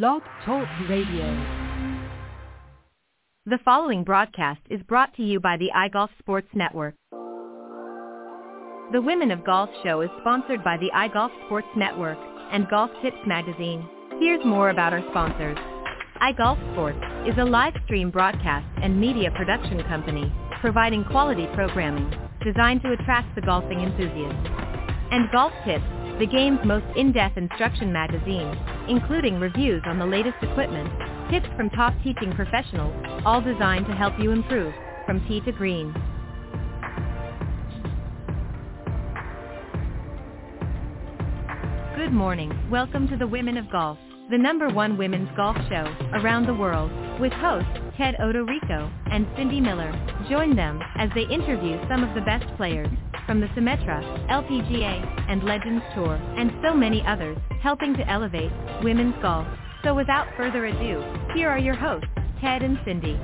Blog Talk Radio. The following broadcast is brought to you by the iGolf Sports Network. The Women of Golf show is sponsored by the iGolf Sports Network and Golf Tips Magazine. Here's more about our sponsors. iGolf Sports is a live stream broadcast and media production company providing quality programming designed to attract the golfing enthusiast. And Golf Tips, the game's most in-depth instruction magazine, including reviews on the latest equipment, tips from top teaching professionals, all designed to help you improve from tee to green. Good morning. Welcome to the Women of Golf, the #1 women's golf show around the world, with hosts Ted Odorico and Cindy Miller. Join them as they interview some of the best players from the Symetra, LPGA, and Legends Tour, and so many others, helping to elevate women's golf. So without further ado, here are your hosts, Ted and Cindy.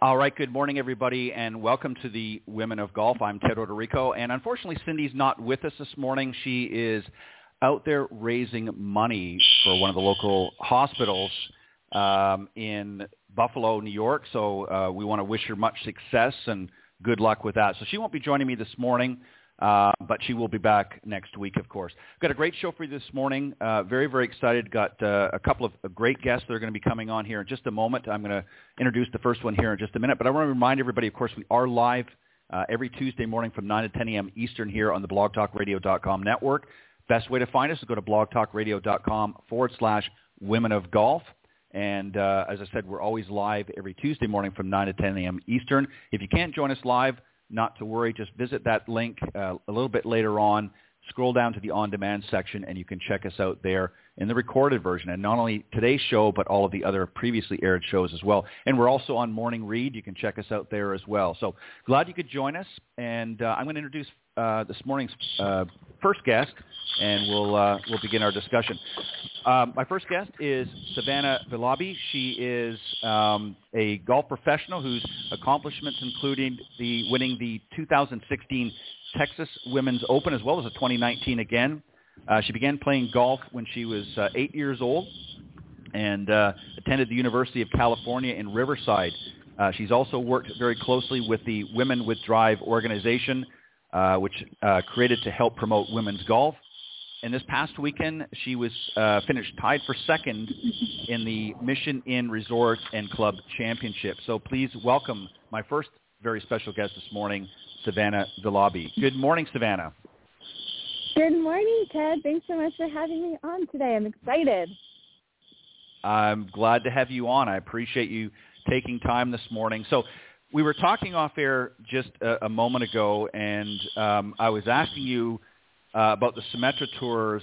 All right, good morning, everybody, and welcome to the Women of Golf. I'm Ted Odorico, and unfortunately, Cindy's not with us this morning. She is out there raising money for one of the local hospitals in Buffalo, New York, so we want to wish her much success and good luck with that. So she won't be joining me this morning, but she will be back next week, of course. Got a great show for you this morning. Very, very excited. Got a couple of great guests that are going to be coming on here in just a moment. I'm going to introduce the first one here in just a minute, but I want to remind everybody, of course, we are live every Tuesday morning from 9 to 10 a.m. Eastern here on the blogtalkradio.com network. Best way to find us is go to blogtalkradio.com/womenofgolf. And as I said, we're always live every Tuesday morning from 9 to 10 a.m. Eastern. If you can't join us live, not to worry. Just visit that link a little bit later on. Scroll down to the on-demand section, and you can check us out there in the recorded version. And not only today's show, but all of the other previously aired shows as well. And we're also on Morning Read. You can check us out there as well. So glad you could join us. And I'm going to introduce this morning's first guest, and we'll begin our discussion. My first guest is Savannah Vilaubi. She is a golf professional whose accomplishments included winning the 2016 Texas Women's Open as well as the 2019 again. She began playing golf when she was 8 years old and attended the University of California in Riverside. She's also worked very closely with the Women With Drive organization, which created to help promote women's golf. And this past weekend, she was finished tied for second in the Mission Inn Resort and Club Championship. So please welcome my first very special guest this morning, Savannah Vilaubi. Good morning, Savannah. Good morning, Ted. Thanks so much for having me on today. I'm excited. I'm glad to have you on. I appreciate you taking time this morning. So we were talking off air just a moment ago, and I was asking you about the Symetra Tour's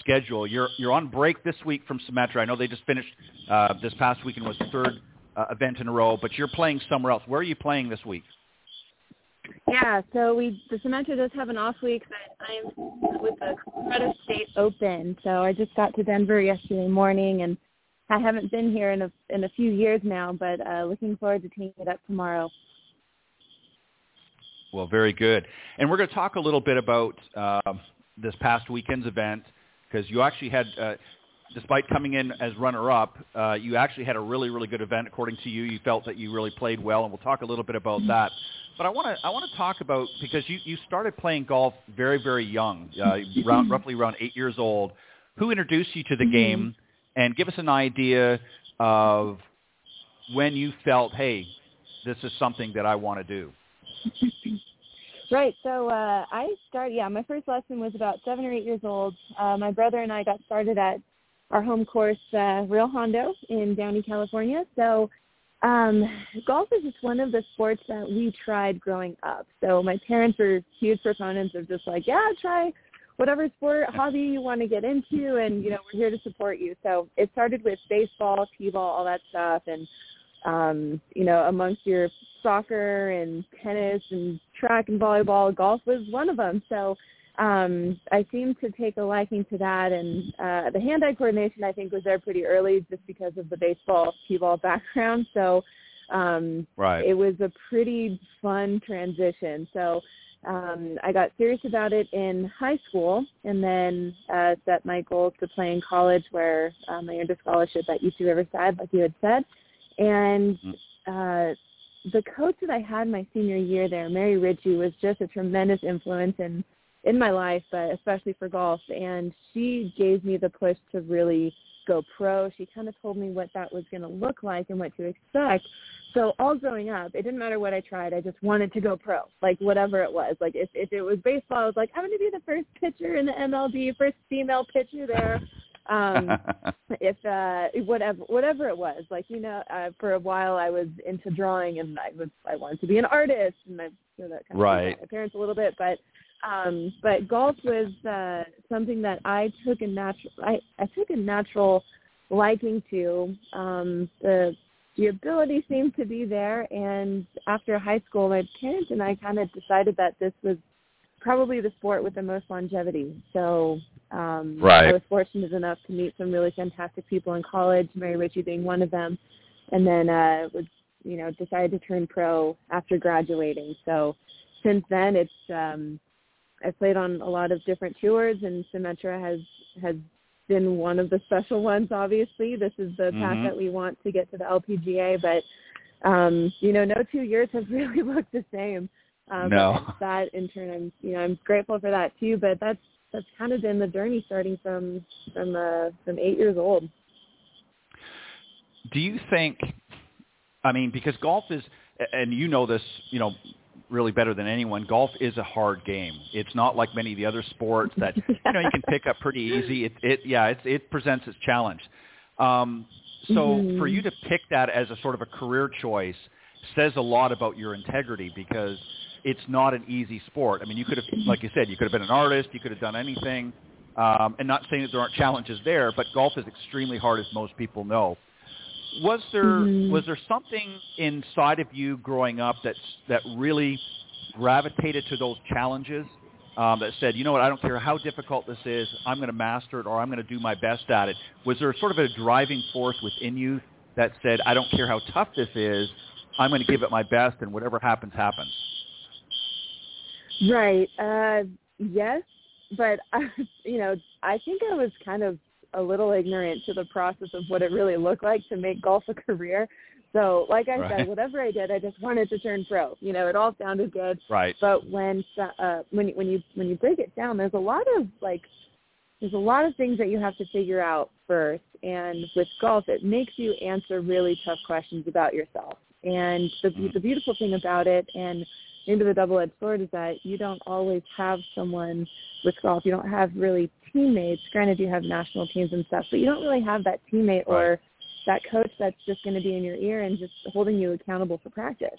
schedule. You're on break this week from Symetra. I know they just finished this past weekend was the third event in a row, but you're playing somewhere else. Where are you playing this week? Yeah, so the Symetra does have an off week, but I'm with the Credit State Open. So I just got to Denver yesterday morning, and I haven't been here in a few years now, but looking forward to taking it up tomorrow. Well, very good. And we're going to talk a little bit about this past weekend's event, because you actually had, despite coming in as runner-up, you actually had a really, really good event. According to you, you felt that you really played well, and we'll talk a little bit about that. But I want to talk about, because you started playing golf very, very young, roughly around 8 years old. Who introduced you to the game? And give us an idea of when you felt, hey, this is something that I want to do. Right. So I started, my first lesson was about 7 or 8 years old. My brother and I got started at our home course, Rio Hondo in Downey, California. So golf is just one of the sports that we tried growing up. So my parents were huge proponents of just like, try whatever sport, hobby you want to get into, and, we're here to support you. So it started with baseball, t-ball, all that stuff, and, amongst your soccer and tennis and track and volleyball, golf was one of them. So I seemed to take a liking to that, and the hand-eye coordination, I think, was there pretty early just because of the baseball, t-ball background. So It was a pretty fun transition. So I got serious about it in high school and then set my goals to play in college where I earned a scholarship at UC Riverside, like you had said. And the coach that I had my senior year there, Mary Ritchie, was just a tremendous influence in my life, but especially for golf. And she gave me the push to really go pro. She kind of told me what that was going to look like and what to expect. So all growing up, it didn't matter what I tried. I just wanted to go pro, like whatever it was. Like if it was baseball, I was like, I'm going to be the first pitcher in the MLB, first female pitcher there. Whatever it was, like, you know, for a while I was into drawing and I wanted to be an artist and that kind of thing, my parents a little bit, but golf was something that I took a natural liking to. The ability seemed to be there, and after high school, my parents and I kind of decided that this was probably the sport with the most longevity. So I was fortunate enough to meet some really fantastic people in college, Mary Ritchie being one of them, and then decided to turn pro after graduating. So since then, it's I've played on a lot of different tours, and Symetra has been one of the special ones. Obviously, this is the path that we want to get to the LPGA, but no 2 years has really looked the same. That in turn, I'm grateful for that too. But that's kind of been the journey, starting from 8 years old. Do you think? I mean, because golf is, and you know this, really better than anyone. Golf is a hard game. It's not like many of the other sports that you can pick up pretty easy. It presents its challenge. So for you to pick that as a sort of a career choice says a lot about your integrity, because it's not an easy sport. I mean, you could have, like you said, you could have been an artist, you could have done anything, and not saying that there aren't challenges there, but golf is extremely hard, as most people know. Was there something inside of you growing up that really gravitated to those challenges, that said, you know what, I don't care how difficult this is, I'm going to master it, or I'm going to do my best at it? Was there sort of a driving force within you that said, I don't care how tough this is, I'm going to give it my best, and whatever happens, happens? Right. Yes, but I think I was kind of a little ignorant to the process of what it really looked like to make golf a career. So, like I said, whatever I did, I just wanted to turn pro. It all sounded good. Right. But when you break it down, there's a lot of things that you have to figure out first. And with golf, it makes you answer really tough questions about yourself. And the beautiful thing about it, and into the double-edged sword, is that you don't always have someone with golf. You don't have really teammates. Granted, you have national teams and stuff, but you don't really have that teammate or that coach that's just going to be in your ear and just holding you accountable for practice.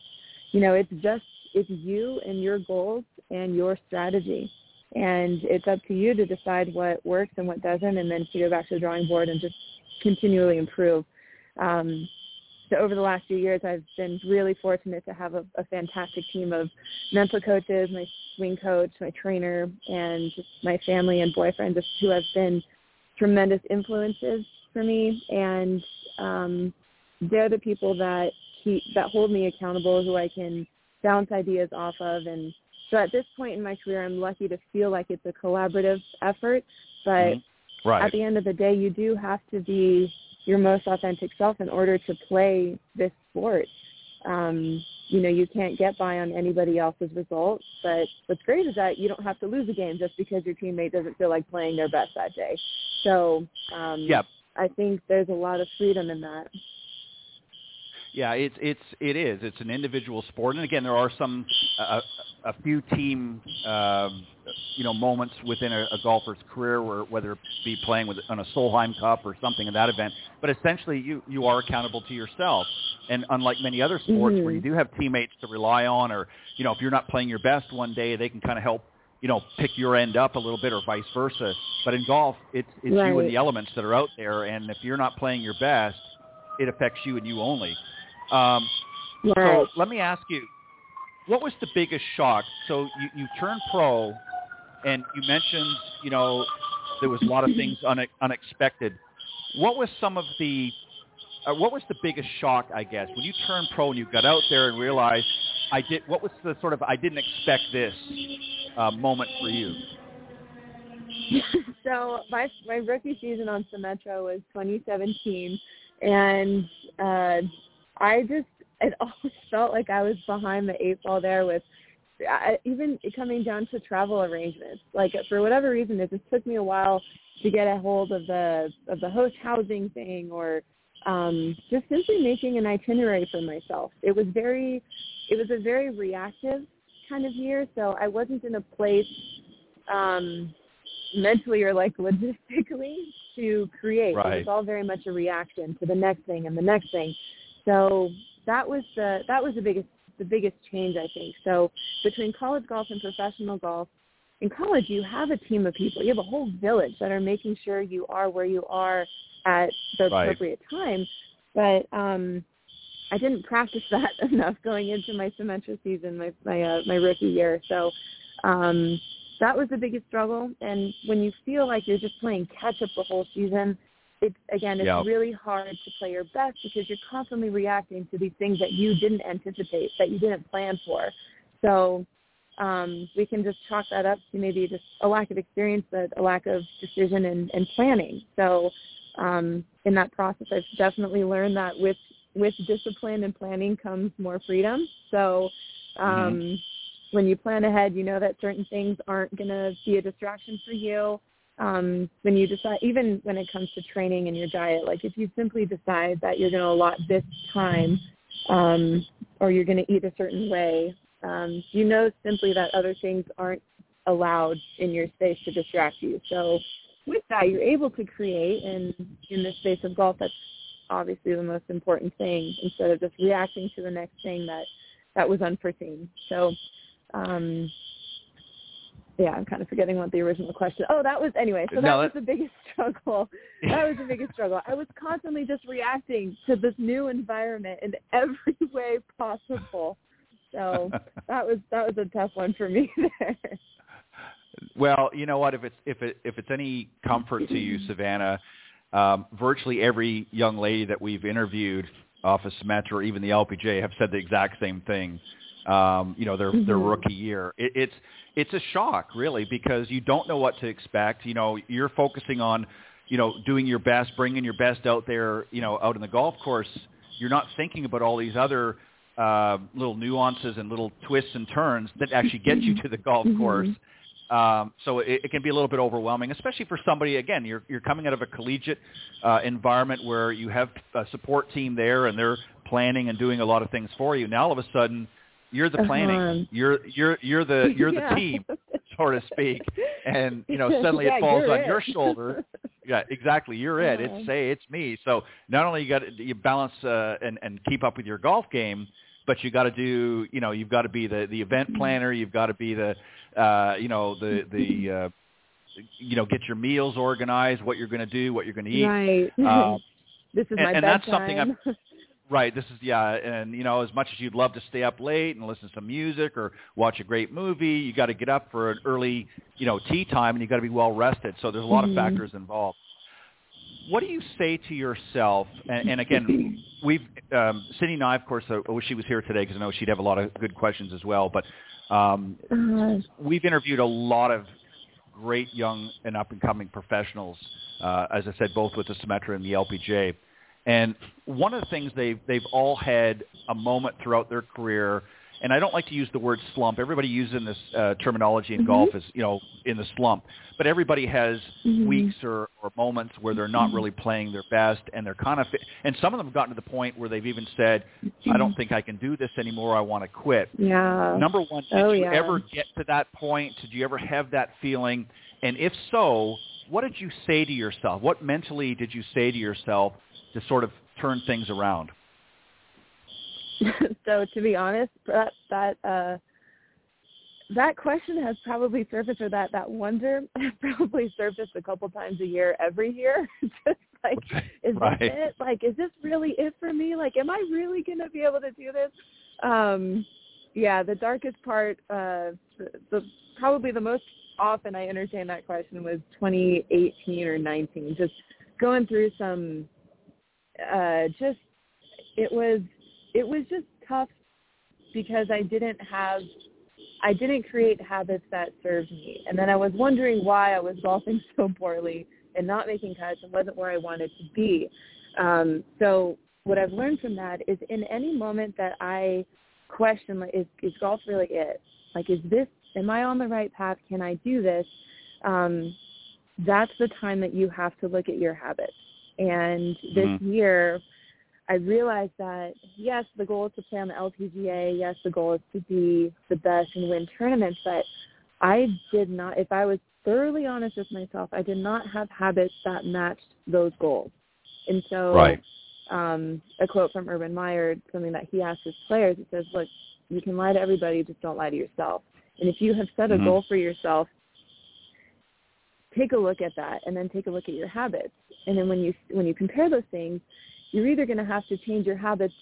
It's you and your goals and your strategy. And it's up to you to decide what works and what doesn't, and then to go back to the drawing board and just continually improve. So over the last few years, I've been really fortunate to have a fantastic team of mental coaches, my swing coach, my trainer, and just my family and boyfriend, just who have been tremendous influences for me. And they're the people that hold me accountable, who I can bounce ideas off of. And so at this point in my career, I'm lucky to feel like it's a collaborative effort. But at the end of the day, you do have to be your most authentic self in order to play this sport. You can't get by on anybody else's results, but what's great is that you don't have to lose a game just because your teammate doesn't feel like playing their best that day. So I think there's a lot of freedom in that. Yeah, it is. It's an individual sport. And again, there are some, a few team, moments within a golfer's career, where whether it be playing on a Solheim Cup or something in that event. But essentially, you are accountable to yourself. And unlike many other sports where you do have teammates to rely on, or, if you're not playing your best one day, they can kind of help, pick your end up a little bit, or vice versa. But in golf, it's you and the elements that are out there. And if you're not playing your best, it affects you and you only. So let me ask you, what was the biggest shock? So you turned pro, and you mentioned, there was a lot of things unexpected. What was the biggest shock, I guess, when you turned pro and you got out there and realized, What was the sort of I didn't expect this moment for you? So my rookie season on Symetra was 2017, and it always felt like I was behind the eight ball there with even coming down to travel arrangements. Like, for whatever reason, it just took me a while to get a hold of the host housing thing, or just simply making an itinerary for myself. It was a very reactive kind of year, so I wasn't in a place mentally or like logistically to create. Right. It was all very much a reaction to the next thing and the next thing. So that was the biggest change, I think. So between college golf and professional golf, in college you have a team of people, you have a whole village that are making sure you are where you are at the appropriate time. But I didn't practice that enough going into my Symetra season, my rookie year. So that was the biggest struggle. And when you feel like you're just playing catch up the whole season, it's really hard to play your best because you're constantly reacting to these things that you didn't anticipate, that you didn't plan for. So we can just chalk that up to maybe just a lack of experience, a lack of decision and planning. So in that process, I've definitely learned that with discipline and planning comes more freedom. So when you plan ahead, you know that certain things aren't going to be a distraction for you. When you decide, even when it comes to training and your diet, like if you simply decide that you're going to allot this time or you're going to eat a certain way, you know simply that other things aren't allowed in your space to distract you. So with that, you're able to create, and in the space of golf, that's obviously the most important thing, instead of just reacting to the next thing that was unforeseen. So, I'm kind of forgetting what the original question. Oh, that was anyway. So that was the biggest struggle. That was the biggest struggle. I was constantly just reacting to this new environment in every way possible. So that was a tough one for me there. Well, you know what? If it's any comfort to you, Savannah, virtually every young lady that we've interviewed off of Symetra or even the LPGA have said the exact same thing. Their rookie year. It's a shock, really, because you don't know what to expect. You know, you're focusing on, doing your best, bringing your best out there, out in the golf course. You're not thinking about all these other little nuances and little twists and turns that actually get you to the golf course. So it can be a little bit overwhelming, especially for somebody, again, you're coming out of a collegiate environment where you have a support team there and they're planning and doing a lot of things for you. Now, all of a sudden, you're the planning. You're the yeah. team, so to speak. And suddenly it falls on your shoulder. Yeah, exactly. You're it. It's it's me. So not only you balance and keep up with your golf game, but you got to do. You've got to be the event planner. You've got to be get your meals organized. What you're going to do. What you're going to eat. Right. This is my bedtime. And that's something I'm. Right. This is, and, as much as you'd love to stay up late and listen to some music or watch a great movie, you got to get up for an early, tea time, and you got to be well rested. So there's a lot of factors involved. What do you say to yourself? And again, we've Cindy and I, of course, I wish she was here today because I know she'd have a lot of good questions as well. But we've interviewed a lot of great young and up-and-coming professionals, as I said, both with the Symetra and the LPGA. And one of the things they've all had a moment throughout their career, and I don't like to use the word slump. Everybody uses this terminology in golf is, in the slump. But everybody has weeks or moments where they're not really playing their best, and they're kind of – and some of them have gotten to the point where they've even said, I don't think I can do this anymore. I want to quit. Yeah. Number one, did you ever get to that point? Did you ever have that feeling? And if so, what did you say to yourself? What mentally did you say to yourself to sort of turn things around? So to be honest, that question has probably surfaced, or that wonder has probably surfaced a couple times a year, every year. Just like, is this it? Like, is this really it for me? Like, am I really going to be able to do this? The darkest part, probably the most often I entertained that question was 2018 or 19, just going through some, it was just tough because I didn't create habits that served me. And then I was wondering why I was golfing so poorly and not making cuts and wasn't where I wanted to be. So what I've learned from that is in any moment that I question, like, is golf really it? Like, is this, am I on the right path? Can I do this? That's the time that you have to look at your habits. And this year, I realized that, yes, the goal is to play on the LPGA. Yes, the goal is to be the best and win tournaments. But I did not, if I was thoroughly honest with myself, I did not have habits that matched those goals. And so a quote from Urban Meyer, something that he asks his players, it says, look, you can lie to everybody, just don't lie to yourself. And if you have set a goal for yourself, take a look at that and then take a look at your habits. And then when you compare those things, you're either going to have to change your habits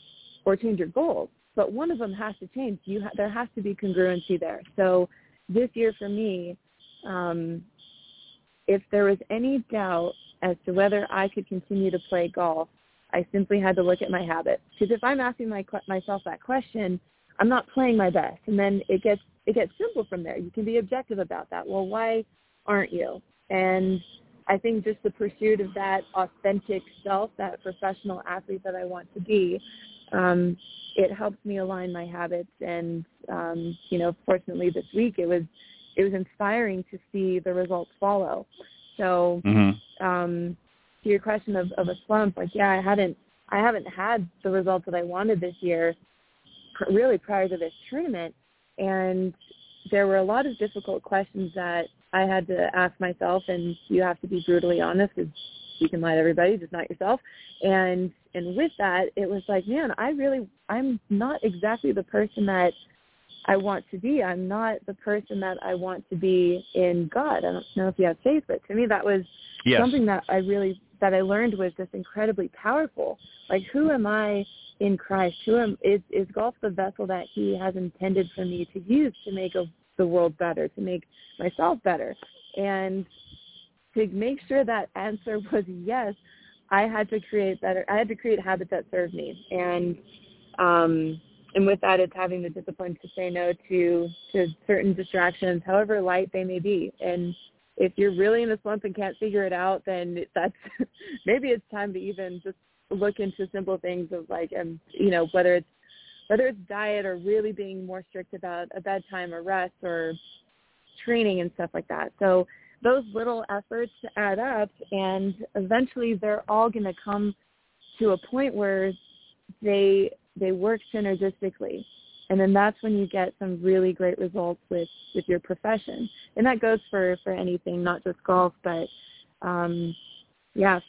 or change your goals, but one of them has to change. There has to be congruency there. So this year for me, if there was any doubt as to whether I could continue to play golf, I simply had to look at my habits. Because if I'm asking myself that question, I'm not playing my best. And then it gets simple from there. You can be objective about that. Well, why aren't you? And I think just the pursuit of that authentic self, that professional athlete that I want to be, it helps me align my habits. And, fortunately this week it was inspiring to see the results follow. So to your question of a slump, like, yeah, I haven't had the results that I wanted this year, really prior to this tournament. And there were a lot of difficult questions that I had to ask myself, and you have to be brutally honest because you can lie to everybody, just not yourself. And with that, it was like, man, I'm not exactly the person that I want to be. I'm not the person that I want to be in God. I don't know if you have faith, but to me that was something that I learned was just incredibly powerful. Like, who am I in Christ? Is golf the vessel that he has intended for me to use to make the world better, to make myself better? And to make sure that answer was yes, I had to create habits that served me. And with that, it's having the discipline to say no to certain distractions, however light they may be. And if you're really in a slump and can't figure it out, then that's maybe it's time to even just look into simple things of like, whether it's diet or really being more strict about a bedtime or rest or training and stuff like that. So those little efforts add up, and eventually they're all going to come to a point where they work synergistically. And then that's when you get some really great results with your profession. And that goes for anything, not just golf, but for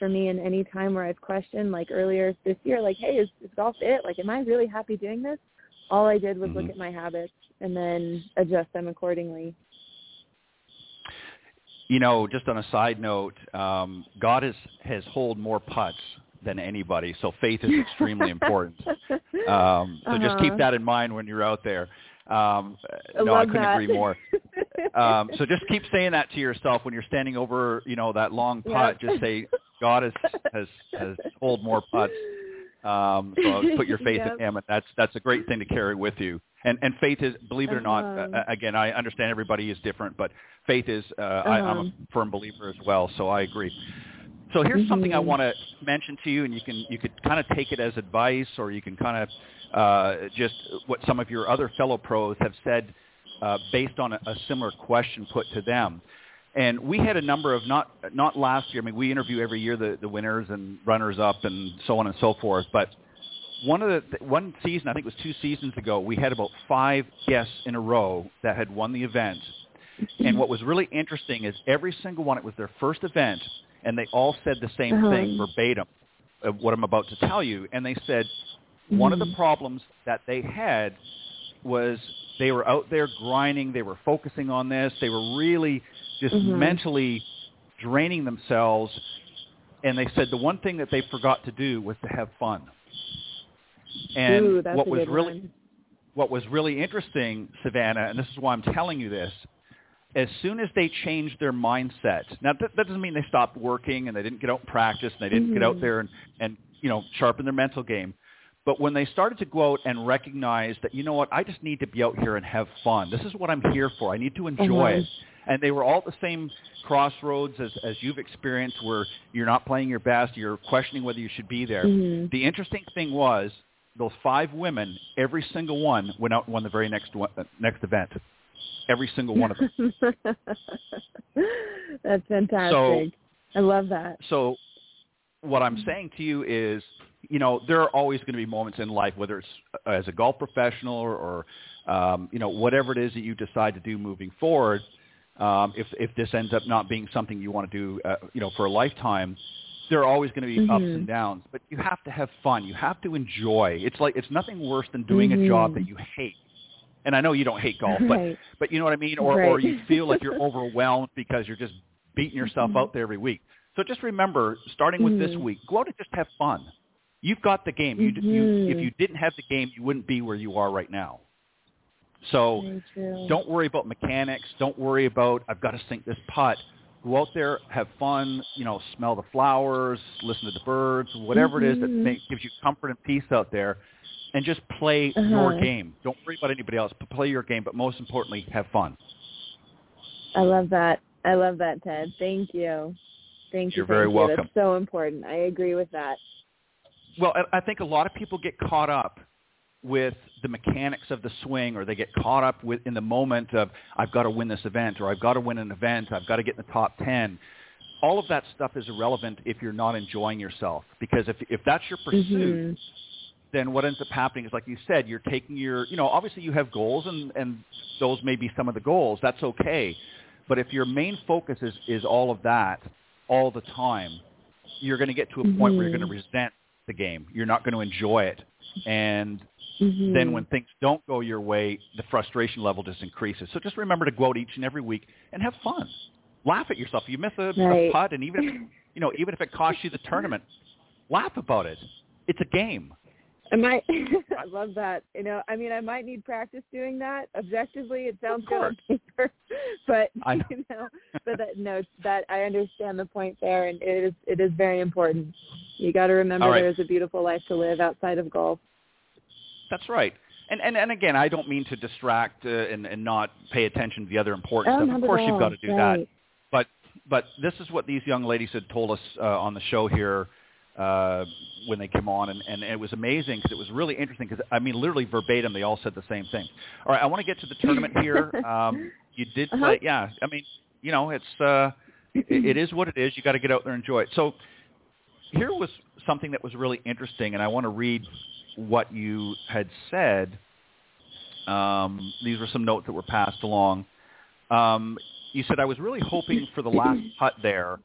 me, in any time where I've questioned, like earlier this year, like, hey, is golf it? Like, am I really happy doing this? All I did was look at my habits and then adjust them accordingly. You know, just on a side note, God has holed more putts than anybody, so faith is extremely important. So just keep that in mind when you're out there. I couldn't agree more. So just keep saying that to yourself when you're standing over, that long putt. Yeah. Just say, God has holed more putts. So put your faith in him, and that's a great thing to carry with you. And faith is, believe it or not, again, I understand everybody is different, but faith is, I'm a firm believer as well. So I agree. So here's something I want to mention to you, and you could kind of take it as advice, or you can kind of just what some of your other fellow pros have said based on a similar question put to them. And we had a number of, not last year, I mean, we interview every year the winners and runners-up and so on and so forth, but one season, I think it was 2 seasons ago, we had about 5 guests in a row that had won the event. And what was really interesting is every single one, it was their first event, and they all said the same thing verbatim, what I'm about to tell you. And they said one of the problems that they had was they were out there grinding. They were focusing on this. They were really just mentally draining themselves. And they said the one thing that they forgot to do was to have fun. And what was really interesting, Savannah, and this is why I'm telling you this, as soon as they changed their mindset. Now, that doesn't mean they stopped working and they didn't get out and practice and they didn't get out there and sharpen their mental game. But when they started to go out and recognize that, you know what, I just need to be out here and have fun. This is what I'm here for. I need to enjoy it. And they were all at the same crossroads as you've experienced, where you're not playing your best, you're questioning whether you should be there. Mm-hmm. The interesting thing was those five women, every single one went out and won the very next event. Every single one of them. That's fantastic. So, I love that. So what I'm saying to you is, you know, there are always going to be moments in life, whether it's as a golf professional or you know, whatever it is that you decide to do moving forward, if this ends up not being something you want to do, you know, for a lifetime, there are always going to be mm-hmm. ups and downs. But you have to have fun. You have to enjoy. It's like, it's nothing worse than doing mm-hmm. a job that you hate. And I know you don't hate golf, right. but you know what I mean? Or you feel like you're overwhelmed because you're just beating yourself mm-hmm. out there every week. So just remember, starting with mm-hmm. this week, go out and just have fun. You've got the game. Mm-hmm. If you didn't have the game, you wouldn't be where you are right now. So don't worry about mechanics. Don't worry about, I've got to sink this putt. Go out there, have fun, you know, smell the flowers, listen to the birds, whatever mm-hmm. it is that gives you comfort and peace out there, and just play uh-huh. your game. Don't worry about anybody else. Play your game, but most importantly, have fun. I love that. I love that, Ted. Thank you. Thank you. You're very welcome. That's so important. I agree with that. Well, I think a lot of people get caught up with the mechanics of the swing, or they get caught up with in the moment of, I've got to win this event, or I've got to win an event, I've got to get in the top 10. All of that stuff is irrelevant if you're not enjoying yourself, because if that's your pursuit, mm-hmm. then what ends up happening is, like you said, you're taking your, you know, obviously you have goals, and those may be some of the goals. That's okay. But if your main focus is all of that all the time, you're going to get to a mm-hmm. point where you're going to resent the game. You're not going to enjoy it. And mm-hmm. then when things don't go your way, the frustration level just increases. So just remember to go out each and every week and have fun. Laugh at yourself. You miss a putt, and even if it costs you the tournament, laugh about it. It's a game. I love that. You know, I mean, I might need practice doing that. Objectively, it sounds good on paper, but know. You know, but that, no, that I understand the point there, and it is very important. You got to remember right. There's a beautiful life to live outside of golf. That's right. And again, I don't mean to distract and not pay attention to the other important stuff. Of course, you've got to do right. that. But this is what these young ladies had told us on the show here. When they came on, and it was amazing because it was really interesting because, I mean, literally verbatim, they all said the same thing. All right, I want to get to the tournament here. You did play, uh-huh. yeah. I mean, you know, it's it is what it is. You got to get out there and enjoy it. So here was something that was really interesting, and I want to read what you had said. These were some notes that were passed along. You said, I was really hoping for the last putt there,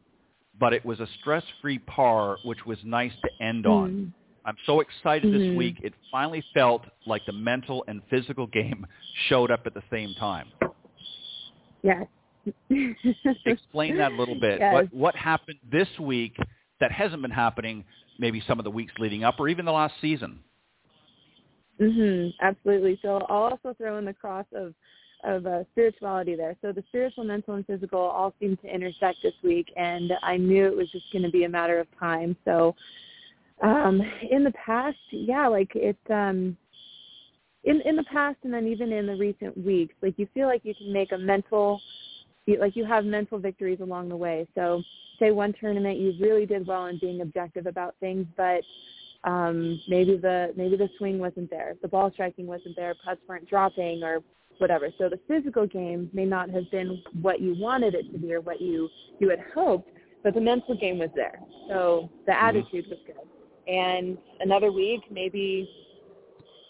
but it was a stress-free par, which was nice to end on. Mm-hmm. I'm so excited mm-hmm. this week. It finally felt like the mental and physical game showed up at the same time. Yes. Explain that a little bit. Yes. What happened this week that hasn't been happening maybe some of the weeks leading up or even the last season? Mm-hmm. Absolutely. So I'll also throw in the cross of spirituality there. So the spiritual, mental, and physical all seemed to intersect this week, and I knew it was just going to be a matter of time. So in the past, yeah, like it's in the past and then even in the recent weeks, like you feel like you can make a mental, like you have mental victories along the way. So say one tournament, you really did well in being objective about things, but maybe the swing wasn't there, the ball striking wasn't there, putts weren't dropping or whatever. So the physical game may not have been what you wanted it to be or what you had hoped, but the mental game was there. So the attitude was good. And another week, maybe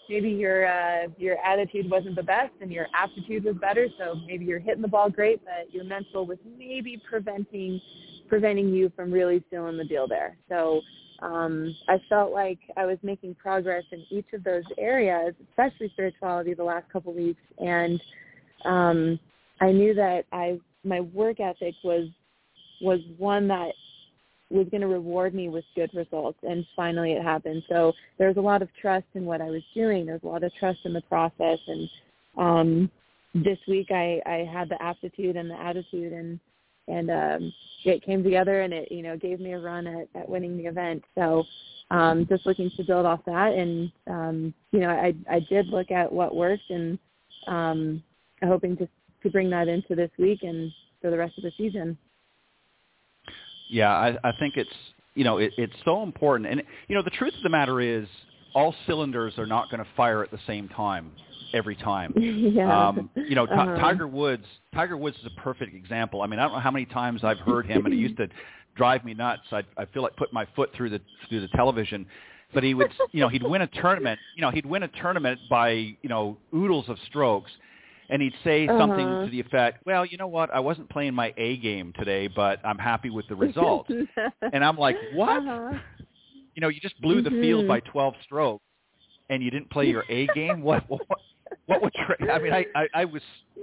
your attitude wasn't the best and your aptitude was better. So maybe you're hitting the ball great, but your mental was maybe preventing you from really sealing the deal there. So I felt like I was making progress in each of those areas, especially spirituality, the last couple weeks. And I knew that my work ethic was one that was going to reward me with good results. And finally it happened. So there was a lot of trust in what I was doing. There was a lot of trust in the process. And this week I had the aptitude and the attitude and and it came together, and it, you know, gave me a run at winning the event. So just looking to build off that, and you know, I did look at what worked, and hoping to bring that into this week and for the rest of the season. Yeah, I think it's, you know, it's so important. And, you know, the truth of the matter is all cylinders are not going to fire at the same time every time. Yeah. You know, Tiger Woods is a perfect example. I mean, I don't know how many times I've heard him, and it used to drive me nuts. I feel like putting my foot through the television. But he would, you know, he'd win a tournament by, you know, oodles of strokes. And he'd say something to the effect, well, you know what, I wasn't playing my A game today, but I'm happy with the result. And I'm like, what? You know, you just blew the field by 12 strokes, and you didn't play your A game? What would you, I mean,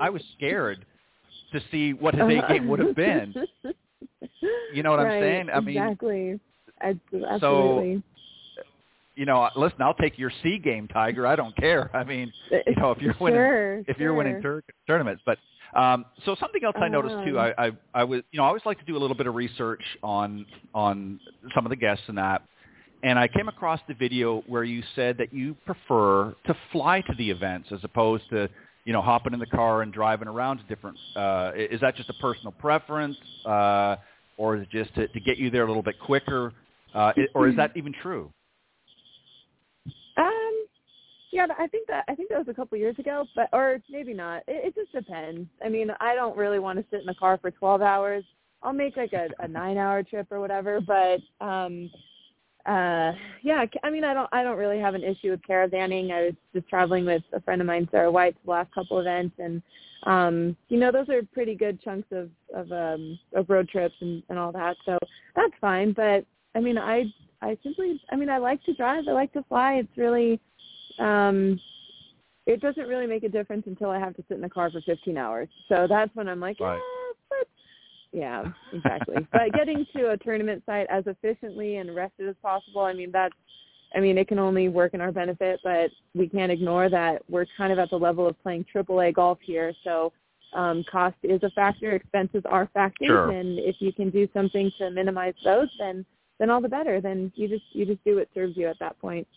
I was scared to see what his A game would have been. You know what I'm saying? I mean, exactly. Absolutely. So, you know, listen, I'll take your C game, Tiger. I don't care. I mean, you know, if you're winning tournaments. But so something else I noticed too. I was, you know, I always like to do a little bit of research on some of the guests and that. And I came across the video where you said that you prefer to fly to the events as opposed to, you know, hopping in the car and driving around to different. Is that just a personal preference, or is it just to get you there a little bit quicker, or is that even true? Yeah, I think that was a couple years ago, but or maybe not. It just depends. I mean, I don't really want to sit in the car for 12 hours. I'll make like a 9-hour trip or whatever. But yeah, I mean, I don't really have an issue with caravanning. I was just traveling with a friend of mine, Sarah White, to the last couple events, and you know, those are pretty good chunks of road trips and all that. So that's fine. But I mean, I like to drive. I like to fly. It's really it doesn't really make a difference until I have to sit in the car for 15 hours. So that's when I'm like, right. Yeah, exactly. But getting to a tournament site as efficiently and rested as possible, I mean, it can only work in our benefit, but we can't ignore that we're kind of at the level of playing AAA golf here. So cost is a factor. Expenses are factors. Sure. And if you can do something to minimize those, then all the better. Then you just do what serves you at that point.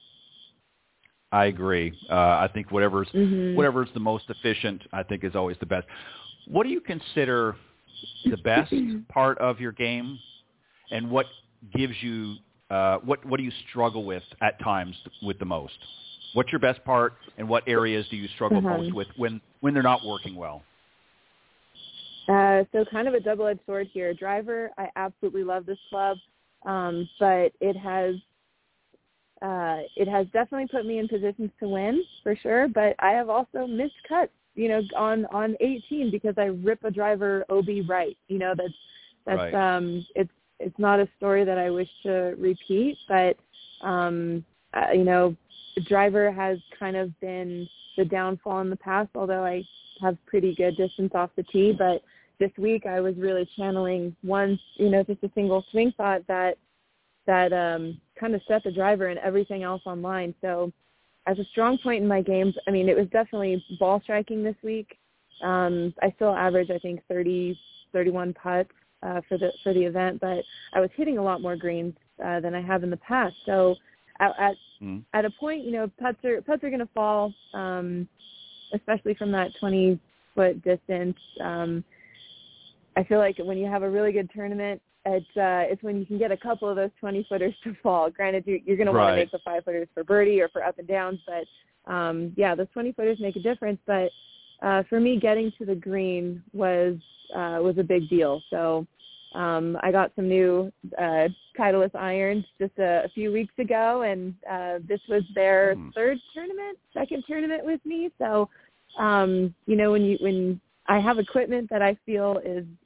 I agree. I think whatever's the most efficient, I think, is always the best. What do you consider the best part of your game, and what gives you what do you struggle with at times with the most? What's your best part, and what areas do you struggle most with when they're not working well? So kind of a double-edged sword here. Driver, I absolutely love this club, but it has definitely put me in positions to win, for sure, but I have also missed cuts, you know, on 18 because I rip a driver OB right. You know, that's right. It's not a story that I wish to repeat, but, you know, driver has kind of been the downfall in the past, although I have pretty good distance off the tee. But this week I was really channeling one, you know, just a single swing thought that kind of set the driver and everything else online. So as a strong point in my games, I mean, it was definitely ball striking this week. I still average, I think, 31 putts for the event, but I was hitting a lot more greens than I have in the past. So at a point, you know, putts are going to fall, especially from that 20-foot distance. I feel like when you have a really good tournament, it's when you can get a couple of those 20-footers to fall. Granted, you're going to want to make the 5-footers for birdie or for up and downs, but yeah, those 20-footers make a difference. But for me, getting to the green was a big deal. So I got some new Titleist irons just a few weeks ago, and this was their second tournament with me. So you know, when I have equipment that I feel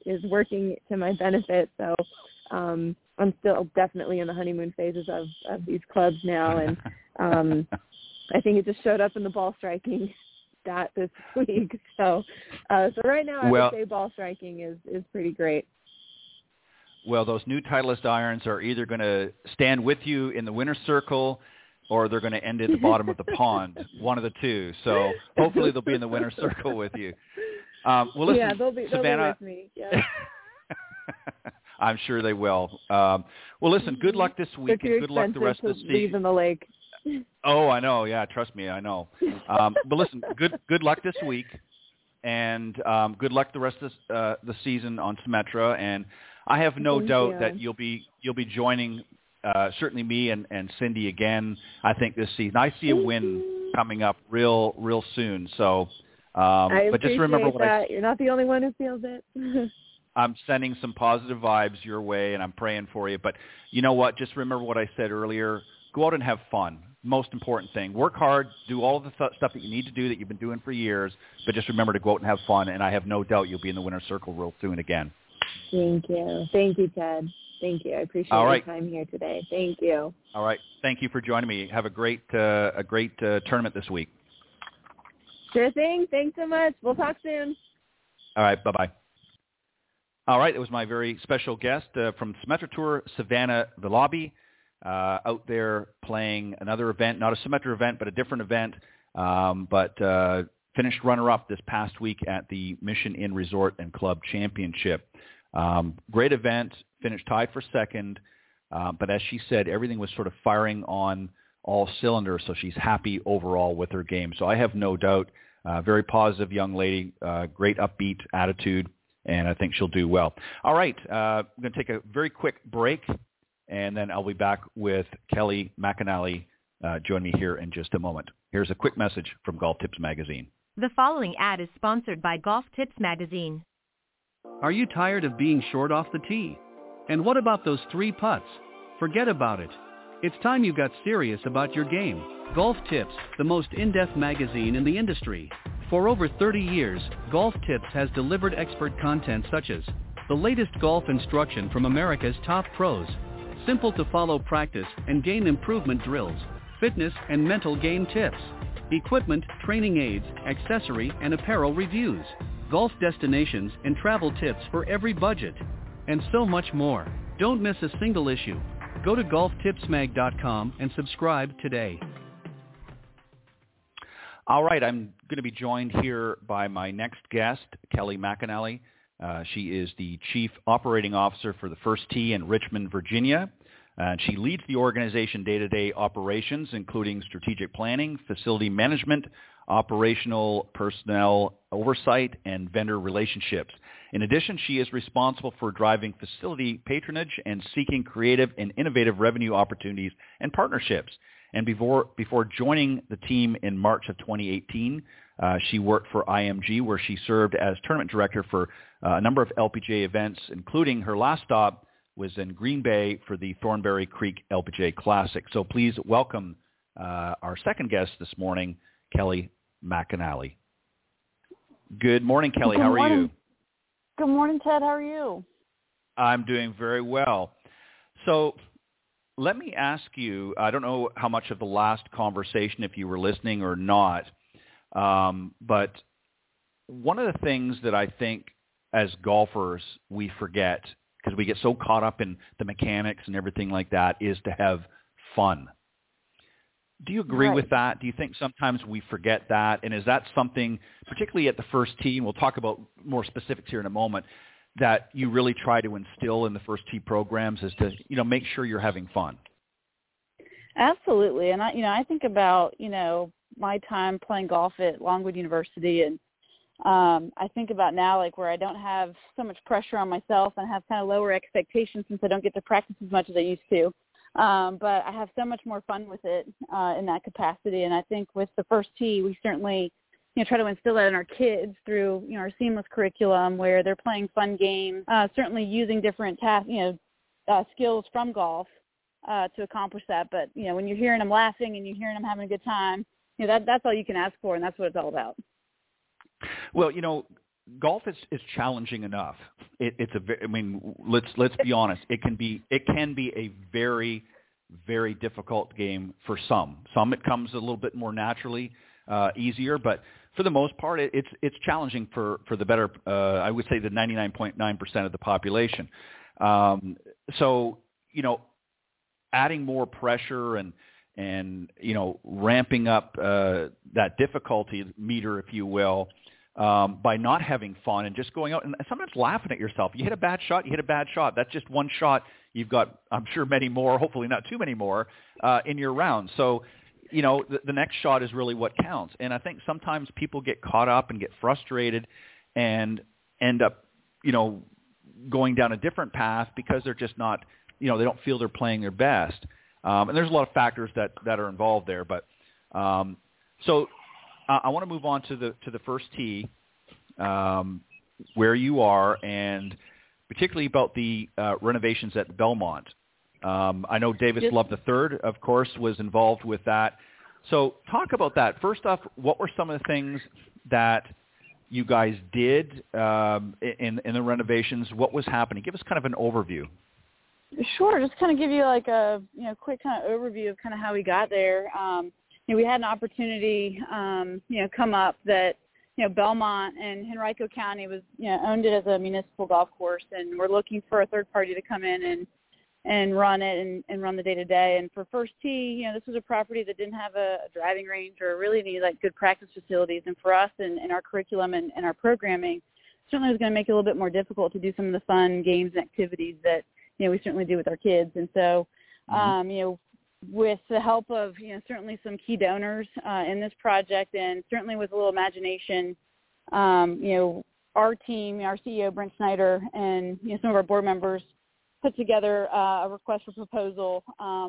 is working to my benefit, so I'm still definitely in the honeymoon phases of these clubs now, and I think it just showed up in the ball striking stat this week. So so right now I would say ball striking is pretty great. Well, those new Titleist irons are either going to stand with you in the winner's circle, or they're going to end at the bottom of the pond, one of the two. So hopefully they'll be in the winner's circle with you. Well, listen, yeah, they'll be Savannah, with me. Yeah. I'm sure they will. Well, listen, good luck this week and good luck the rest of the season. Leave in the lake. Oh, I know. Yeah, trust me, I know. But listen, good luck this week, and good luck the rest of the season on Symetra. And I have no doubt that you'll be joining certainly me and Cindy again. I think this season I see a win coming up real soon. So, but just remember that you're not the only one who feels it. I'm sending some positive vibes your way, and I'm praying for you. But you know what? Just remember what I said earlier. Go out and have fun. Most important thing. Work hard. Do all the stuff that you need to do that you've been doing for years. But just remember to go out and have fun. And I have no doubt you'll be in the winner's circle real soon again. Thank you. Thank you, Ted. Thank you. I appreciate your time here today. Thank you. All right. Thank you for joining me. Have a great tournament this week. Sure thing. Thanks so much. We'll talk soon. All right. Bye-bye. All right. It was my very special guest from Symetra Tour, Savannah Vilaubi. Out there playing another event, not a Symetra event, but a different event, but finished runner-up this past week at the Mission Inn Resort and Club Championship. Great event, finished tied for second, but as she said, everything was sort of firing on all cylinders, so she's happy overall with her game. So I have no doubt, very positive young lady, great upbeat attitude, and I think she'll do well. All right, I'm going to take a very quick break. And then I'll be back with Kelly McAnally. Join me here in just a moment. Here's a quick message from Golf Tips Magazine. The following ad is sponsored by Golf Tips Magazine. Are you tired of being short off the tee? And what about those three putts? Forget about it. It's time you got serious about your game. Golf Tips, the most in-depth magazine in the industry. For over 30 years, Golf Tips has delivered expert content such as the latest golf instruction from America's top pros, simple to follow practice and gain improvement drills, fitness and mental game tips, equipment, training aids, accessory and apparel reviews, golf destinations and travel tips for every budget, and so much more. Don't miss a single issue. Go to golftipsmag.com and subscribe today. All right, I'm going to be joined here by my next guest, Kelly McAnally. She is the Chief Operating Officer for the First Tee in Richmond, Virginia. She leads the organization day-to-day operations, including strategic planning, facility management, operational personnel oversight, and vendor relationships. In addition, she is responsible for driving facility patronage and seeking creative and innovative revenue opportunities and partnerships. And before joining the team in March of 2018, she worked for IMG, where she served as tournament director for a number of LPGA events, including her last stop was in Green Bay for the Thornberry Creek LPGA Classic. So please welcome our second guest this morning, Kelly McAnally. Good morning, Kelly. How are you? Good morning, Ted. How are you? I'm doing very well. So let me ask you, I don't know how much of the last conversation, if you were listening or not, but one of the things that I think as golfers we forget, because we get so caught up in the mechanics and everything like that, is to have fun. Do you agree with that? Do you think sometimes we forget that? And is that something, particularly at the First Tee, and we'll talk about more specifics here in a moment, that you really try to instill in the First Tee programs, is to, you know, make sure you're having fun? Absolutely. And I think about, my time playing golf at Longwood University, and I think about now, like, where I don't have so much pressure on myself and have kind of lower expectations since I don't get to practice as much as I used to. But I have so much more fun with it in that capacity. And I think with the First Tee, we certainly try to instill that in our kids through, our seamless curriculum where they're playing fun games, certainly using different tasks, skills from golf to accomplish that. But, when you're hearing them laughing and you're hearing them having a good time, that's all you can ask for, and that's what it's all about. Well, golf is challenging enough. Let's be honest. It can be a very, very difficult game for some. Some it comes a little bit more naturally, easier, but for the most part, it's challenging for the better. I would say the 99.9% of the population. So adding more pressure and ramping up that difficulty meter, if you will, by not having fun and just going out and sometimes laughing at yourself. You hit a bad shot, That's just one shot. You've got, I'm sure, many more, hopefully not too many more in your round. So, you know, the next shot is really what counts. And I think sometimes people get caught up and get frustrated and end up, you know, going down a different path because they're just not, you know, they don't feel they're playing their best. And there's a lot of factors that are involved there. But I want to move on to the first tee, where you are, and particularly about the renovations at Belmont. I know Davis Love III, of course, was involved with that. So talk about that. First off, what were some of the things that you guys did in the renovations? What was happening? Give us kind of an overview. Sure. Just kind of give you like a quick kind of overview of kind of how we got there. We had an opportunity, come up that, Belmont and Henrico County was, owned it as a municipal golf course, and we're looking for a third party to come in and run it and run the day-to-day. And for First Tee, this was a property that didn't have a driving range or really any, like, good practice facilities. And for us and our curriculum and our programming, certainly was going to make it a little bit more difficult to do some of the fun games and activities that, we certainly do with our kids. And so, with the help of, certainly some key donors in this project, and certainly with a little imagination, our team, our CEO, Brent Snyder, and some of our board members put together a request for proposal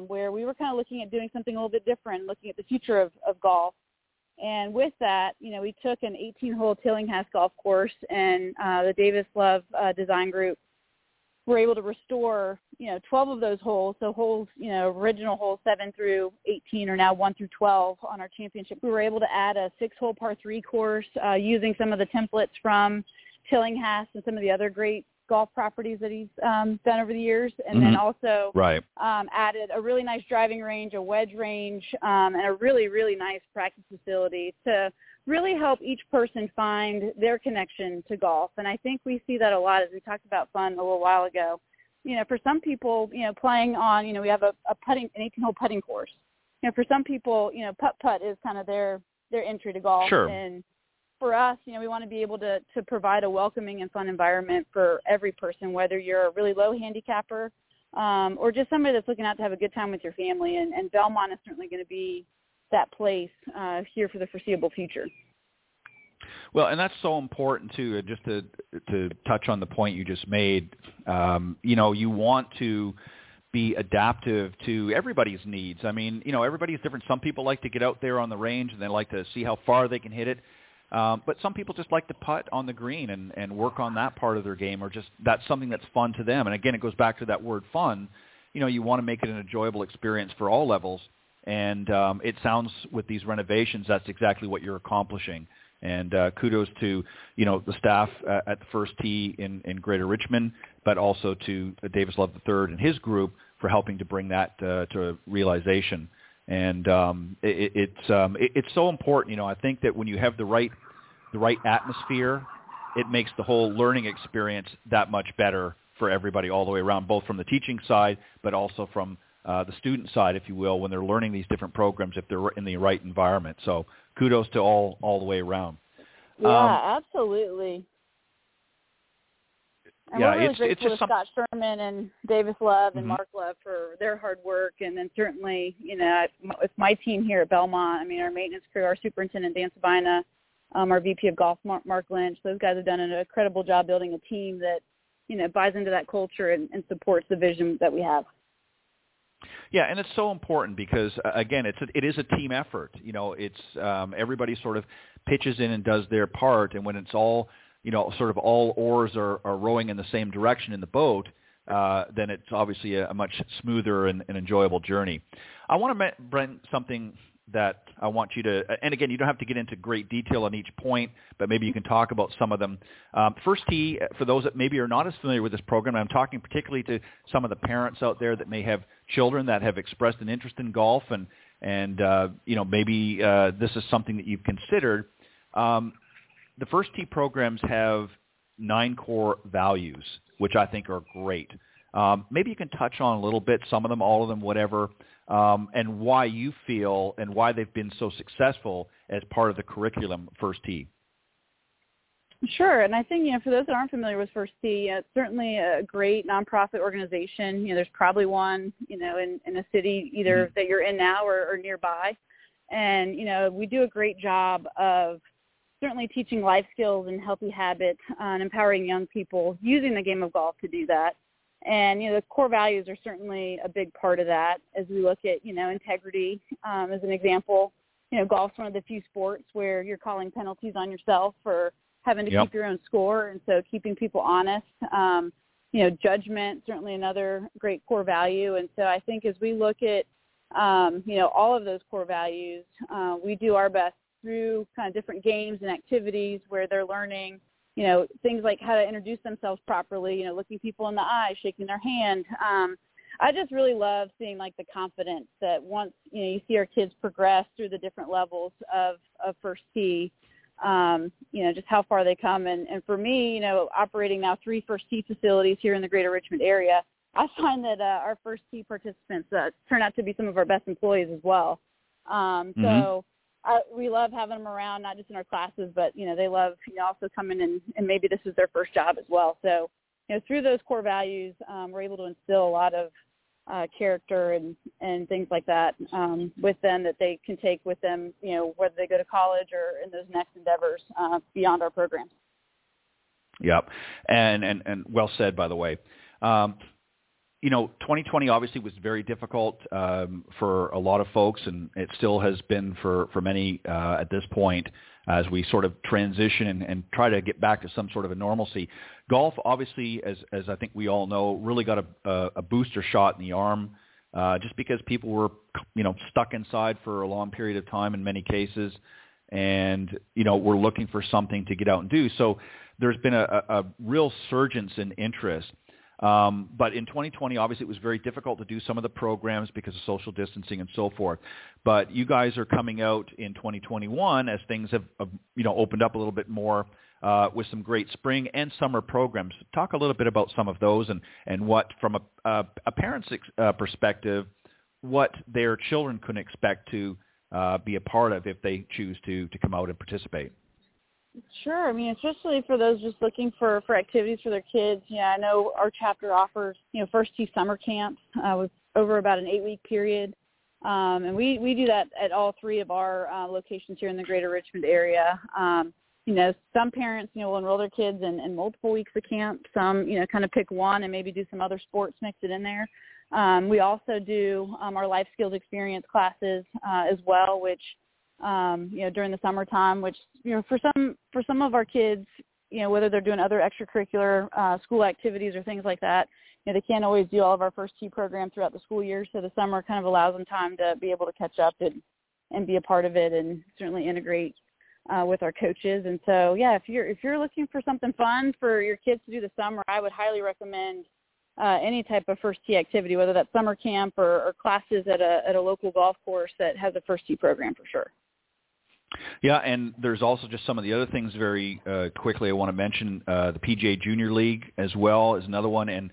where we were kind of looking at doing something a little bit different, looking at the future of golf. And with that, we took an 18-hole Tillinghast golf course, and the Davis Love design group were able to restore, 12 of those holes. So holes, original holes 7 through 18 are now 1 through 12 on our championship. We were able to add a 6-hole par 3 course using some of the templates from Tillinghast and some of the other great golf properties that he's done over the years. And then also added a really nice driving range, a wedge range, and a really, really nice practice facility to really help each person find their connection to golf. And I think we see that a lot, as we talked about fun a little while ago. For some people, playing on, we have a putting, an 18-hole putting course. For some people, putt-putt is kind of their entry to golf. Sure. And for us, we want to be able to provide a welcoming and fun environment for every person, whether you're a really low handicapper or just somebody that's looking out to have a good time with your family. And Belmont is certainly going to be that place here for the foreseeable future. Well, and that's so important too, just to touch on the point you just made. You want to be adaptive to everybody's needs. I mean, everybody's different. Some people like to get out there on the range and they like to see how far they can hit it. But some people just like to putt on the green and work on that part of their game, or just that's something that's fun to them. And again, it goes back to that word fun. You want to make it an enjoyable experience for all levels. And it sounds with these renovations, that's exactly what you're accomplishing. And kudos to, the staff at the First Tee in Greater Richmond, but also to Davis Love III and his group for helping to bring that to realization. And it's so important, I think that when you have the right atmosphere, it makes the whole learning experience that much better for everybody all the way around, both from the teaching side, but also from the student side, if you will, when they're learning these different programs, if they're in the right environment. So kudos to all the way around. Yeah, absolutely. And we're really grateful to Scott Sherman and Davis Love and Mark Love for their hard work. And then certainly, with my team here at Belmont, our maintenance crew, our superintendent, Dan Sabina, our VP of golf, Mark Lynch, those guys have done an incredible job building a team that, buys into that culture and supports the vision that we have. Yeah, and it's so important because, again, it is a team effort. It's everybody sort of pitches in and does their part. And when it's all sort of all oars are rowing in the same direction in the boat, then it's obviously a much smoother and enjoyable journey. I want to bring something that I want you to, and again, you don't have to get into great detail on each point, but maybe you can talk about some of them. First Tee, for those that maybe are not as familiar with this program, I'm talking particularly to some of the parents out there that may have children that have expressed an interest in golf, and maybe this is something that you've considered. The First Tee programs have 9 core values, which I think are great. Maybe you can touch on a little bit, some of them, all of them, whatever, and why you feel and why they've been so successful as part of the curriculum, First Tee. Sure. And I think, for those that aren't familiar with First Tee, it's certainly a great nonprofit organization. There's probably one, in a city either that you're in now or nearby. And, we do a great job of certainly teaching life skills and healthy habits and empowering young people using the game of golf to do that. And, the core values are certainly a big part of that as we look at, integrity as an example. Golf's one of the few sports where you're calling penalties on yourself for having to keep your own score, and so keeping people honest. Judgment, certainly another great core value. And so I think as we look at, all of those core values, we do our best through kind of different games and activities where they're learning, things like how to introduce themselves properly, looking people in the eye, shaking their hand. I just really love seeing, the confidence that once, you see our kids progress through the different levels of First Tee, just how far they come. And for me, operating now 3 First Tee facilities here in the greater Richmond area, I find that our First Tee participants turn out to be some of our best employees as well. So we love having them around, not just in our classes, but, they love also coming in, and maybe this is their first job as well. So, through those core values, we're able to instill a lot of character and things like that with them that they can take with them, whether they go to college or in those next endeavors beyond our program. Yep. And well said, by the way. 2020 obviously was very difficult for a lot of folks, and it still has been for many at this point as we sort of transition and try to get back to some sort of a normalcy. Golf, obviously, as I think we all know, really got a booster shot in the arm just because people were, stuck inside for a long period of time in many cases, and, were looking for something to get out and do. So there's been a real surge in interest. But in 2020, obviously, it was very difficult to do some of the programs because of social distancing and so forth. But you guys are coming out in 2021 as things have opened up a little bit more with some great spring and summer programs. Talk a little bit about some of those and what, from a parent's perspective, what their children can expect to be a part of if they choose to come out and participate. Sure. Especially for those just looking for activities for their kids. I know our chapter offers, First Tee summer camps with over about an 8-week period. And we do that at all 3 of our locations here in the greater Richmond area. Some parents, will enroll their kids in multiple weeks of camp. Some, kind of pick one and maybe do some other sports, mix it in there. We also do our life skills experience classes as well, which during the summertime, which, for some of our kids, whether they're doing other extracurricular school activities or things like that, they can't always do all of our First Tee program throughout the school year. So the summer kind of allows them time to be able to catch up and be a part of it, and certainly integrate with our coaches. And so, if you're looking for something fun for your kids to do this summer, I would highly recommend any type of First Tee activity, whether that's summer camp or classes at a local golf course that has a First Tee program for sure. Yeah, and there's also just some of the other things very quickly I want to mention. The PGA Junior League as well is another one, and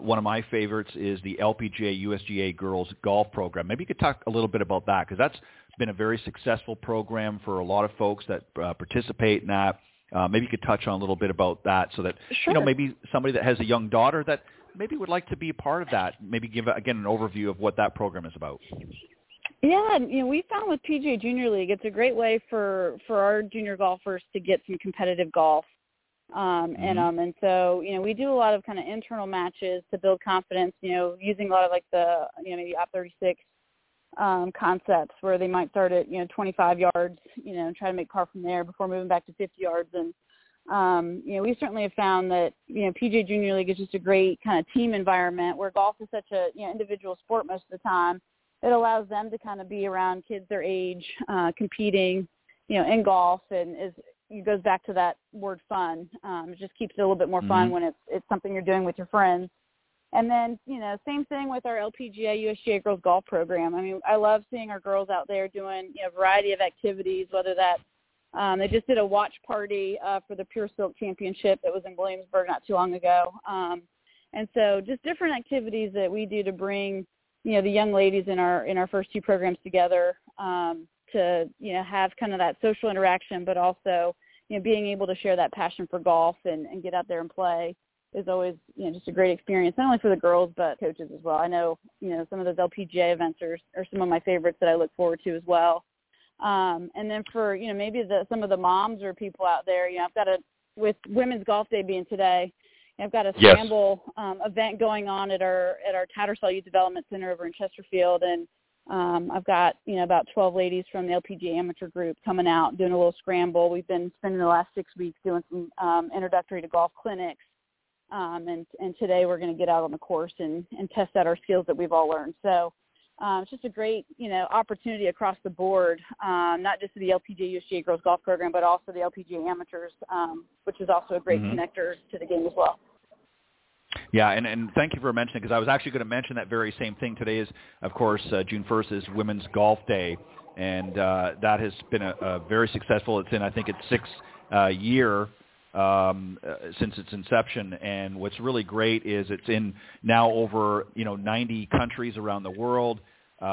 one of my favorites is the LPGA USGA Girls Golf Program. Maybe you could talk a little bit about that, because that's been a very successful program for a lot of folks that participate in that. Maybe you could touch on a little bit about that so that, sure, maybe somebody that has a young daughter that maybe would like to be a part of that, maybe give, again, an overview of what that program is about. Yeah, we found with PGA Junior League, it's a great way for our junior golfers to get some competitive golf in them. And so, we do a lot of kind of internal matches to build confidence, using a lot of the, maybe Op 36 concepts where they might start at, 25 yards, and try to make par from there before moving back to 50 yards. And, we certainly have found that, PGA Junior League is just a great kind of team environment where golf is such a individual sport most of the time. It allows them to kind of be around kids their age, competing, in golf, and it goes back to that word fun. It just keeps it a little bit more fun when it's something you're doing with your friends. And then, same thing with our LPGA USGA Girls Golf Program. I love seeing our girls out there doing a variety of activities, whether that's they just did a watch party for the Pure Silk Championship that was in Williamsburg not too long ago. And so just different activities that we do to bring the young ladies in our First Tee programs together to have kind of that social interaction, but also you know, being able to share that passion for golf and get out there and play is always, you know, just a great experience, not only for the girls, but coaches as well. I know, you know, some of those LPGA events are some of my favorites that I look forward to as well. And then for, you know, maybe some of the moms or people out there, you know, I've got with Women's Golf Day being today, I've got a scramble event going on at our Tattersall Youth Development Center over in Chesterfield, and I've got, you know, about 12 ladies from the LPGA amateur group coming out doing a little scramble. We've been spending the last 6 weeks doing some introductory to golf clinics, and today we're going to get out on the course and test out our skills that we've all learned. So it's just a great, you know, opportunity across the board, not just to the LPGA USGA Girls Golf Program, but also the LPGA amateurs, which is also a great connector to the game as well. Yeah, and thank you for mentioning, because I was actually going to mention that very same thing. Today is, of course, June 1st is Women's Golf Day, and that has been a very successful. It's in, I think, its sixth year since its inception, and what's really great is it's in now over, you know, 90 countries around the world. You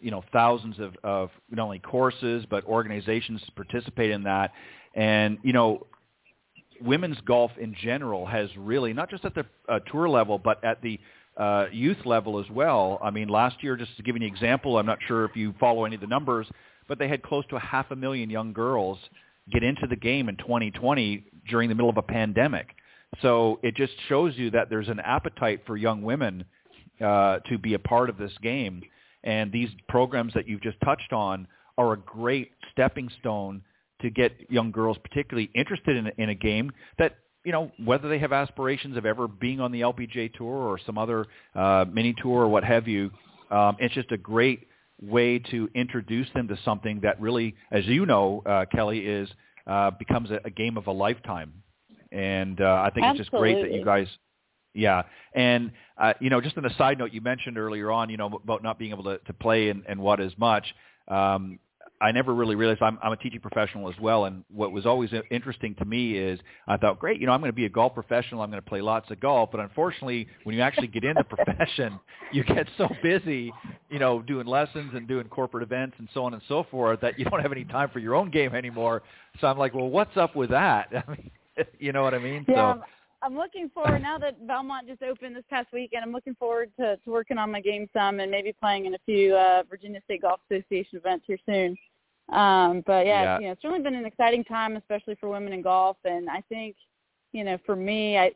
know, thousands of not only courses but organizations participate in that, and, you know, women's golf in general has really, not just at the tour level, but at the youth level as well. I mean, last year, just to give you an example, I'm not sure if you follow any of the numbers, but they had close to 500,000 young girls get into the game in 2020 during the middle of a pandemic. So it just shows you that there's an appetite for young women to be a part of this game. And these programs that you've just touched on are a great stepping stone to get young girls particularly interested in a game that, you know, whether they have aspirations of ever being on the LPGA Tour or some other mini tour or what have you, it's just a great way to introduce them to something that really, as you know, Kelly, is becomes a game of a lifetime. And I think it's just great that you guys... Yeah. And, you know, just on a side note, you mentioned earlier on, you know, about not being able to play and what as much. I never really realized I'm a teaching professional as well, and what was always interesting to me is I thought, great, you know, I'm going to be a golf professional. I'm going to play lots of golf, but unfortunately, when you actually get in the profession, you get so busy, you know, doing lessons and doing corporate events and so on and so forth that you don't have any time for your own game anymore. So I'm like, well, what's up with that? I mean, you know what I mean? Yeah, so I'm looking forward, now that Belmont just opened this past weekend, I'm looking forward to working on my game some and maybe playing in a few Virginia State Golf Association events here soon. But, yeah, you know, it's really been an exciting time, especially for women in golf. And I think, you know, for me, I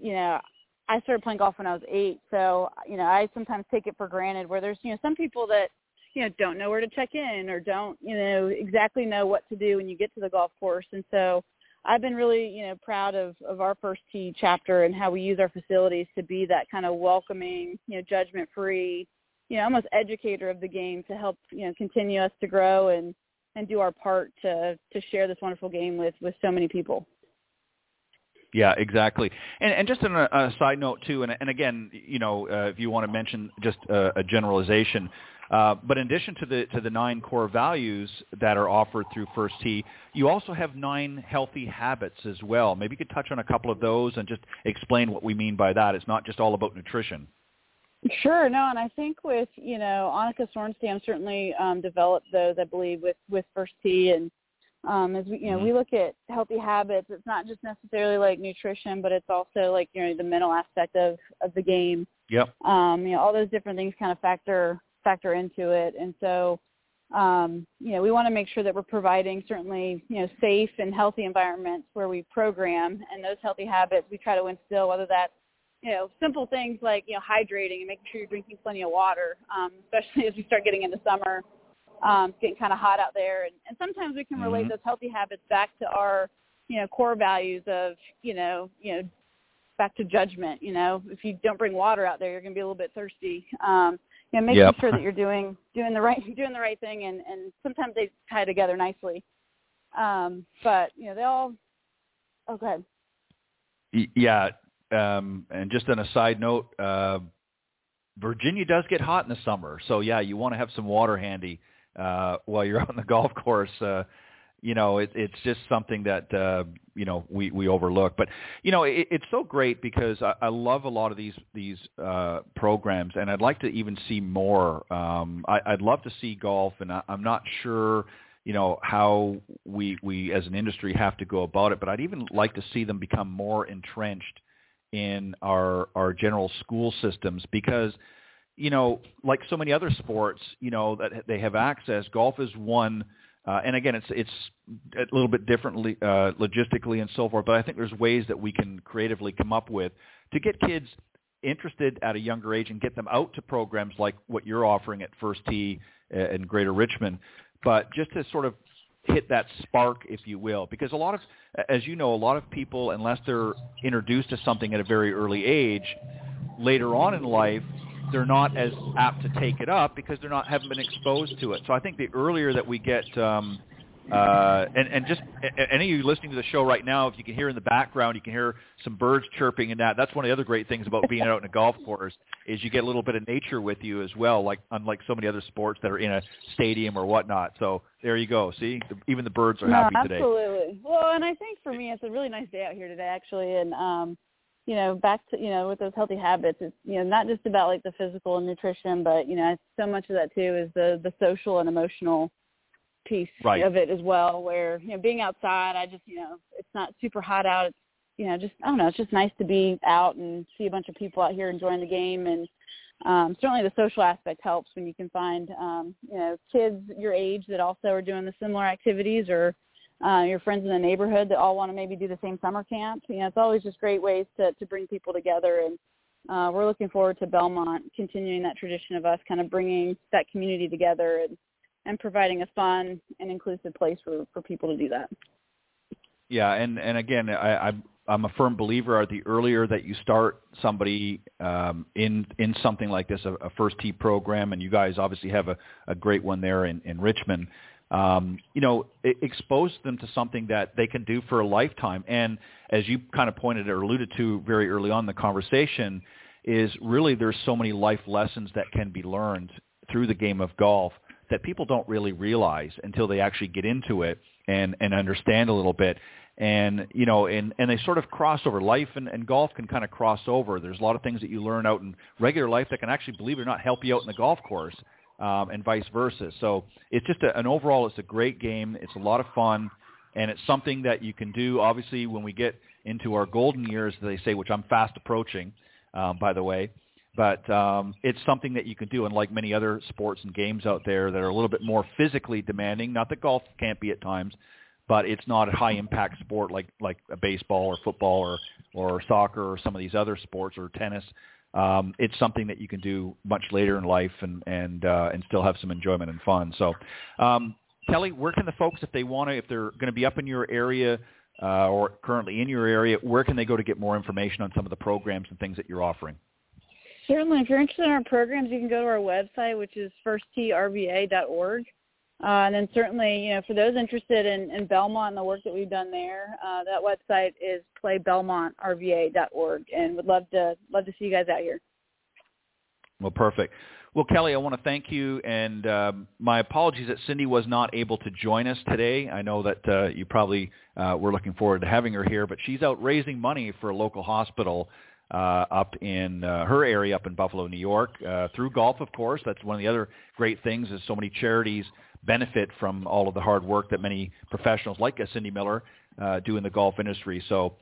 started playing golf when I was 8. So, you know, I sometimes take it for granted where there's, you know, some people that, you know, don't know where to check in or don't, you know, exactly know what to do when you get to the golf course. And so I've been really, you know, proud of our First Tee chapter and how we use our facilities to be that kind of welcoming, you know, judgment-free, you know, almost educator of the game to help, you know, continue us to grow and do our part to share this wonderful game with so many people. Yeah, exactly. And just on a side note, too, and again, you know, if you want to mention just a generalization, but in addition to the 9 core values that are offered through First Tee, you also have 9 healthy habits as well. Maybe you could touch on a couple of those and just explain what we mean by that. It's not just all about nutrition. Sure. No, and I think with, you know, Annika Sorenstam certainly developed those, I believe, with First Tee. And as we, you know, we look at healthy habits, it's not just necessarily like nutrition, but it's also like, you know, the mental aspect of the game. Yep. You know, all those different things kind of factor into it. And so, you know, we want to make sure that we're providing certainly, you know, safe and healthy environments where we program, and those healthy habits we try to instill, whether that's, you know, simple things like, you know, hydrating and making sure you're drinking plenty of water, especially as we start getting into summer, it's getting kind of hot out there. And sometimes we can relate those healthy habits back to our, you know, core values of, you know, back to judgment. You know, if you don't bring water out there, you're going to be a little bit thirsty. You know, making sure that you're doing the right thing, and sometimes they tie together nicely. But, you know, they all – oh, go ahead. Yeah. And just on a side note, Virginia does get hot in the summer. So, yeah, you want to have some water handy while you're on the golf course. You know, it's just something that, you know, we overlook. But, you know, it's so great because I love a lot of these programs, and I'd like to even see more. I'd love to see golf, and I'm not sure – you know, how we as an industry have to go about it. But I'd even like to see them become more entrenched in our general school systems, because, you know, like so many other sports, you know, that they have access. Golf is one. And again, it's a little bit differently logistically and so forth, but I think there's ways that we can creatively come up with to get kids interested at a younger age and get them out to programs like what you're offering at First Tee in Greater Richmond, but just to sort of hit that spark, if you will, because a lot of, as you know, a lot of people, unless they're introduced to something at a very early age, later on in life, they're not as apt to take it up because they're not, haven't been exposed to it. So I think the earlier that we get, and just any of you listening to the show right now, if you can hear in the background, you can hear some birds chirping and that. That's one of the other great things about being out in a golf course is you get a little bit of nature with you as well, like unlike so many other sports that are in a stadium or whatnot. So there you go. See, even the birds are happy today. Absolutely. Well, and I think for me, it's a really nice day out here today, actually. And, you know, back to, you know, with those healthy habits, it's, you know, not just about like the physical and nutrition, but, you know, so much of that too is the social and emotional piece of it as well, where, you know, being outside, I just, you know, it's not super hot out. It's, you know, just, I don't know, it's just nice to be out and see a bunch of people out here enjoying the game. And certainly the social aspect helps when you can find, you know, kids your age that also are doing the similar activities, or your friends in the neighborhood that all want to maybe do the same summer camp. You know, it's always just great ways to bring people together. And we're looking forward to Belmont continuing that tradition of us kind of bringing that community together and providing a fun and inclusive place for people to do that. Yeah, and again, I'm a firm believer the earlier that you start somebody in something like this, a First Tee program, and you guys obviously have a great one there in Richmond, you know, expose them to something that they can do for a lifetime. And as you kind of pointed or alluded to very early on in the conversation, is really there's so many life lessons that can be learned through the game of golf that people don't really realize until they actually get into it and understand a little bit. And, you know, and they sort of cross over. Life and golf can kind of cross over. There's a lot of things that you learn out in regular life that can actually, believe it or not, help you out in the golf course. And vice versa. So it's just an overall, it's a great game. It's a lot of fun, and it's something that you can do. Obviously, when we get into our golden years, they say, which I'm fast approaching, by the way, but it's something that you can do. And like many other sports and games out there that are a little bit more physically demanding, not that golf can't be at times, but it's not a high impact sport like a baseball or football or soccer or some of these other sports or tennis. It's something that you can do much later in life and still have some enjoyment and fun. So, Kelly, where can the folks, if they want to, if they're going to be up in your area or currently in your area, where can they go to get more information on some of the programs and things that you're offering? Certainly. If you're interested in our programs, you can go to our website, which is firsttrva.org. And then certainly, you know, for those interested in Belmont and the work that we've done there, that website is playbelmontrva.org, and would love to see you guys out here. Well, perfect. Well, Kelly, I want to thank you, and my apologies that Cindy was not able to join us today. I know that you probably were looking forward to having her here, but she's out raising money for a local hospital up in her area, up in Buffalo, New York, through golf, of course. That's one of the other great things is so many charities benefit from all of the hard work that many professionals like Cindy Miller do in the golf industry. So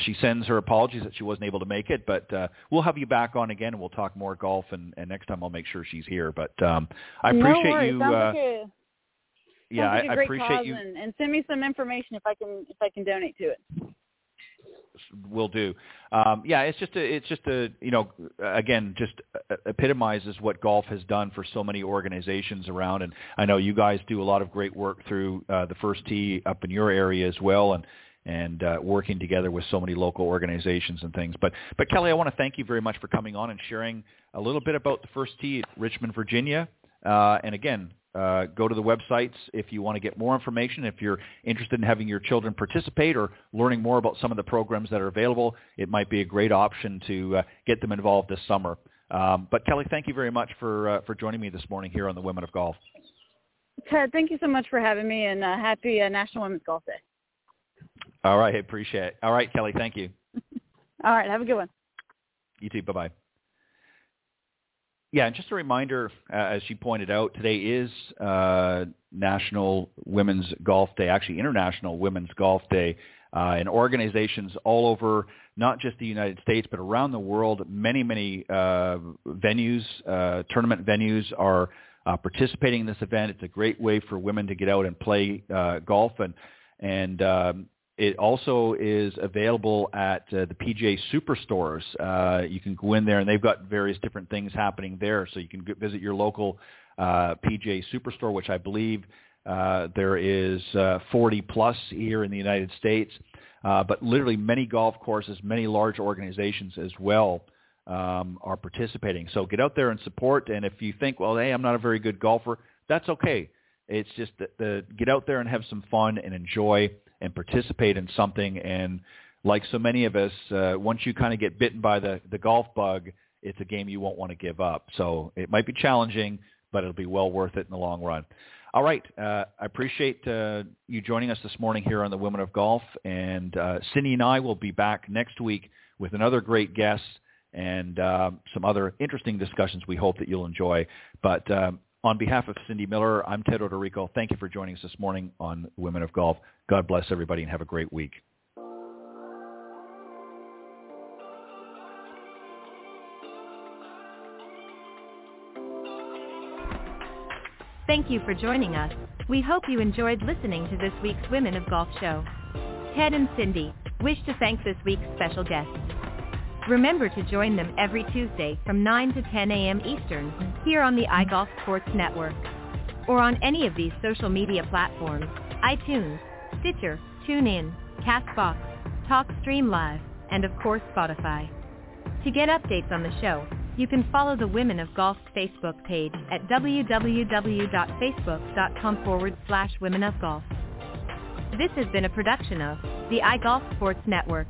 she sends her apologies that she wasn't able to make it, but we'll have you back on again, and we'll talk more golf, and next time I'll make sure she's here. But I appreciate you. Yeah, I appreciate you. And send me some information if I can donate to it. Will do. Yeah, it's just a, you know, again, just epitomizes what golf has done for so many organizations around. And I know you guys do a lot of great work through the First Tee up in your area as well, and working together with so many local organizations and things. But Kelly, I want to thank you very much for coming on and sharing a little bit about the First Tee at Richmond, Virginia. And again, go to the websites if you want to get more information. If you're interested in having your children participate or learning more about some of the programs that are available, it might be a great option to get them involved this summer. But Kelly, thank you very much for joining me this morning here on the Women of Golf. Ted, thank you so much for having me, and happy National Women's Golf Day. All right, I appreciate it. All right, Kelly, thank you. All right, have a good one. You too, bye-bye. Yeah, and just a reminder, as she pointed out, today is National Women's Golf Day, actually International Women's Golf Day, and organizations all over, not just the United States, but around the world, many venues, tournament venues are participating in this event. It's a great way for women to get out and play golf, and it also is available at the PGA Superstores. You can go in there, and they've got various different things happening there. So you can visit your local PGA Superstore, which I believe there is 40-plus here in the United States. But literally many golf courses, many large organizations as well are participating. So get out there and support. And if you think, well, hey, I'm not a very good golfer, that's okay. It's just that get out there and have some fun and enjoy and participate in something. And like so many of us, once you kind of get bitten by the golf bug, it's a game you won't want to give up. So it might be challenging, but it'll be well worth it in the long run. All right. I appreciate you joining us this morning here on the Women of Golf. And Cindy and I will be back next week with another great guest and some other interesting discussions we hope that you'll enjoy. But on behalf of Cindy Miller, I'm Ted Odorico. Thank you for joining us this morning on Women of Golf. God bless everybody and have a great week. Thank you for joining us. We hope you enjoyed listening to this week's Women of Golf show. Ted and Cindy wish to thank this week's special guests. Remember to join them every Tuesday from 9 to 10 a.m. Eastern here on the iGolf Sports Network or on any of these social media platforms, iTunes, Stitcher, TuneIn, CastBox, TalkStream Live, and of course Spotify. To get updates on the show, you can follow the Women of Golf Facebook page at www.facebook.com/womenofgolf. This has been a production of the iGolf Sports Network.